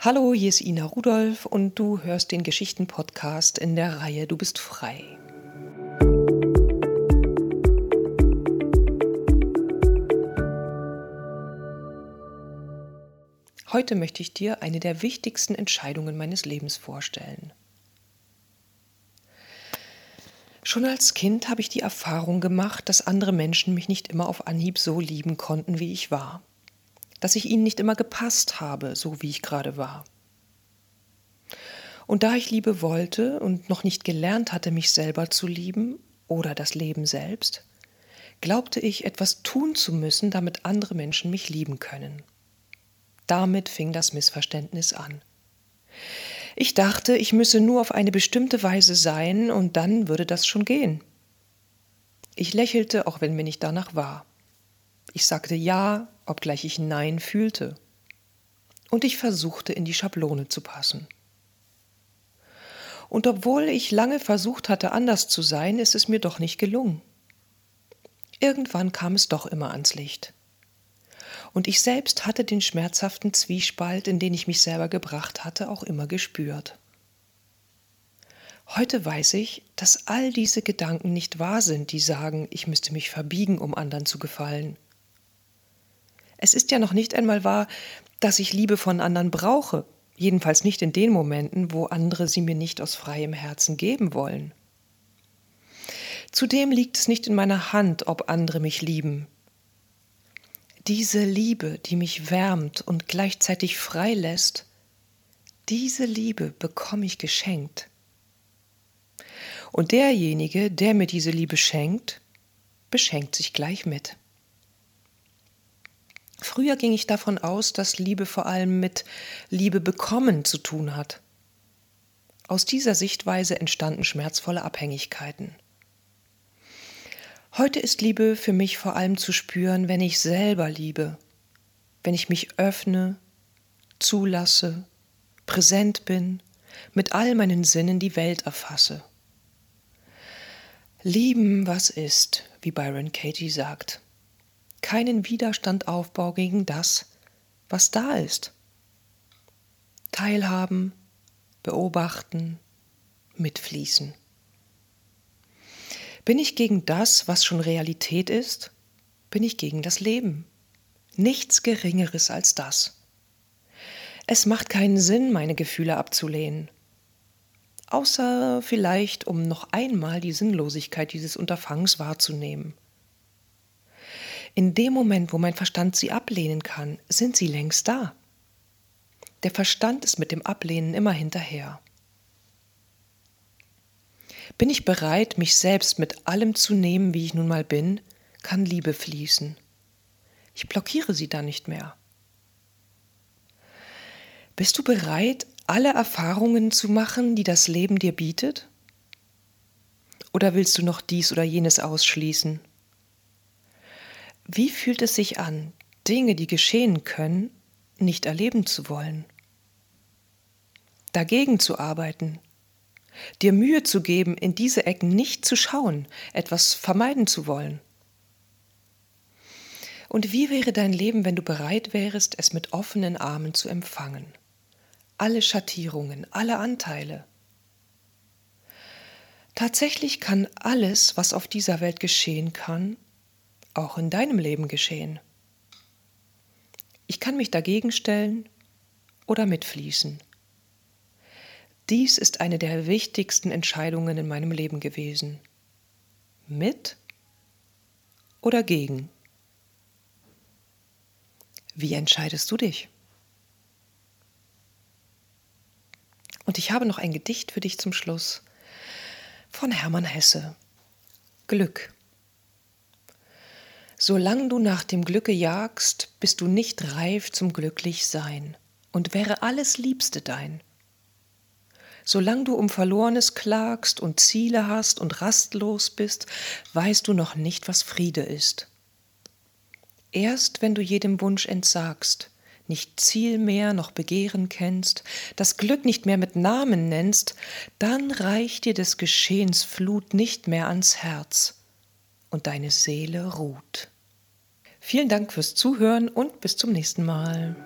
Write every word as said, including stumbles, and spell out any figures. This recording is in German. Hallo, hier ist Ina Rudolph und du hörst den Geschichten-Podcast in der Reihe Du bist frei. Heute möchte ich dir eine der wichtigsten Entscheidungen meines Lebens vorstellen. Schon als Kind habe ich die Erfahrung gemacht, dass andere Menschen mich nicht immer auf Anhieb so lieben konnten, wie ich war. Dass ich ihnen nicht immer gepasst habe, so wie ich gerade war. Und da ich Liebe wollte und noch nicht gelernt hatte, mich selber zu lieben oder das Leben selbst, glaubte ich, etwas tun zu müssen, damit andere Menschen mich lieben können. Damit fing das Missverständnis an. Ich dachte, ich müsse nur auf eine bestimmte Weise sein und dann würde das schon gehen. Ich lächelte, auch wenn mir nicht danach war. Ich sagte ja, obgleich ich Nein fühlte. Und ich versuchte, in die Schablone zu passen. Und obwohl ich lange versucht hatte, anders zu sein, ist es mir doch nicht gelungen. Irgendwann kam es doch immer ans Licht. Und ich selbst hatte den schmerzhaften Zwiespalt, in den ich mich selber gebracht hatte, auch immer gespürt. Heute weiß ich, dass all diese Gedanken nicht wahr sind, die sagen, ich müsste mich verbiegen, um anderen zu gefallen. Es ist ja noch nicht einmal wahr, dass ich Liebe von anderen brauche, jedenfalls nicht in den Momenten, wo andere sie mir nicht aus freiem Herzen geben wollen. Zudem liegt es nicht in meiner Hand, ob andere mich lieben. Diese Liebe, die mich wärmt und gleichzeitig frei lässt, diese Liebe bekomme ich geschenkt. Und derjenige, der mir diese Liebe schenkt, beschenkt sich gleich mit. Früher ging ich davon aus, dass Liebe vor allem mit Liebe bekommen zu tun hat. Aus dieser Sichtweise entstanden schmerzvolle Abhängigkeiten. Heute ist Liebe für mich vor allem zu spüren, wenn ich selber liebe, wenn ich mich öffne, zulasse, präsent bin, mit all meinen Sinnen die Welt erfasse. Lieben, was ist, wie Byron Katie sagt. Keinen Widerstand aufbauen gegen das, was da ist. Teilhaben, beobachten, mitfließen. Bin ich gegen das, was schon Realität ist, bin ich gegen das Leben. Nichts Geringeres als das. Es macht keinen Sinn, meine Gefühle abzulehnen. Außer vielleicht, um noch einmal die Sinnlosigkeit dieses Unterfangens wahrzunehmen. In dem Moment, wo mein Verstand sie ablehnen kann, sind sie längst da. Der Verstand ist mit dem Ablehnen immer hinterher. Bin ich bereit, mich selbst mit allem zu nehmen, wie ich nun mal bin, kann Liebe fließen. Ich blockiere sie dann nicht mehr. Bist du bereit, alle Erfahrungen zu machen, die das Leben dir bietet? Oder willst du noch dies oder jenes ausschließen? Wie fühlt es sich an, Dinge, die geschehen können, nicht erleben zu wollen? Dagegen zu arbeiten, dir Mühe zu geben, in diese Ecken nicht zu schauen, etwas vermeiden zu wollen. Und wie wäre dein Leben, wenn du bereit wärest, es mit offenen Armen zu empfangen? Alle Schattierungen, alle Anteile. Tatsächlich kann alles, was auf dieser Welt geschehen kann, auch in deinem Leben geschehen. Ich kann mich dagegen stellen oder mitfließen. Dies ist eine der wichtigsten Entscheidungen in meinem Leben gewesen. Mit oder gegen? Wie entscheidest du dich? Und ich habe noch ein Gedicht für dich zum Schluss von Hermann Hesse. Glück. Solange du nach dem Glücke jagst, bist du nicht reif zum Glücklichsein und wäre alles Liebste dein. Solange du um Verlorenes klagst und Ziele hast und rastlos bist, weißt du noch nicht, was Friede ist. Erst wenn du jedem Wunsch entsagst, nicht Ziel mehr, noch Begehren kennst, das Glück nicht mehr mit Namen nennst, dann reicht dir des Geschehens Flut nicht mehr ans Herz und deine Seele ruht. Vielen Dank fürs Zuhören und bis zum nächsten Mal.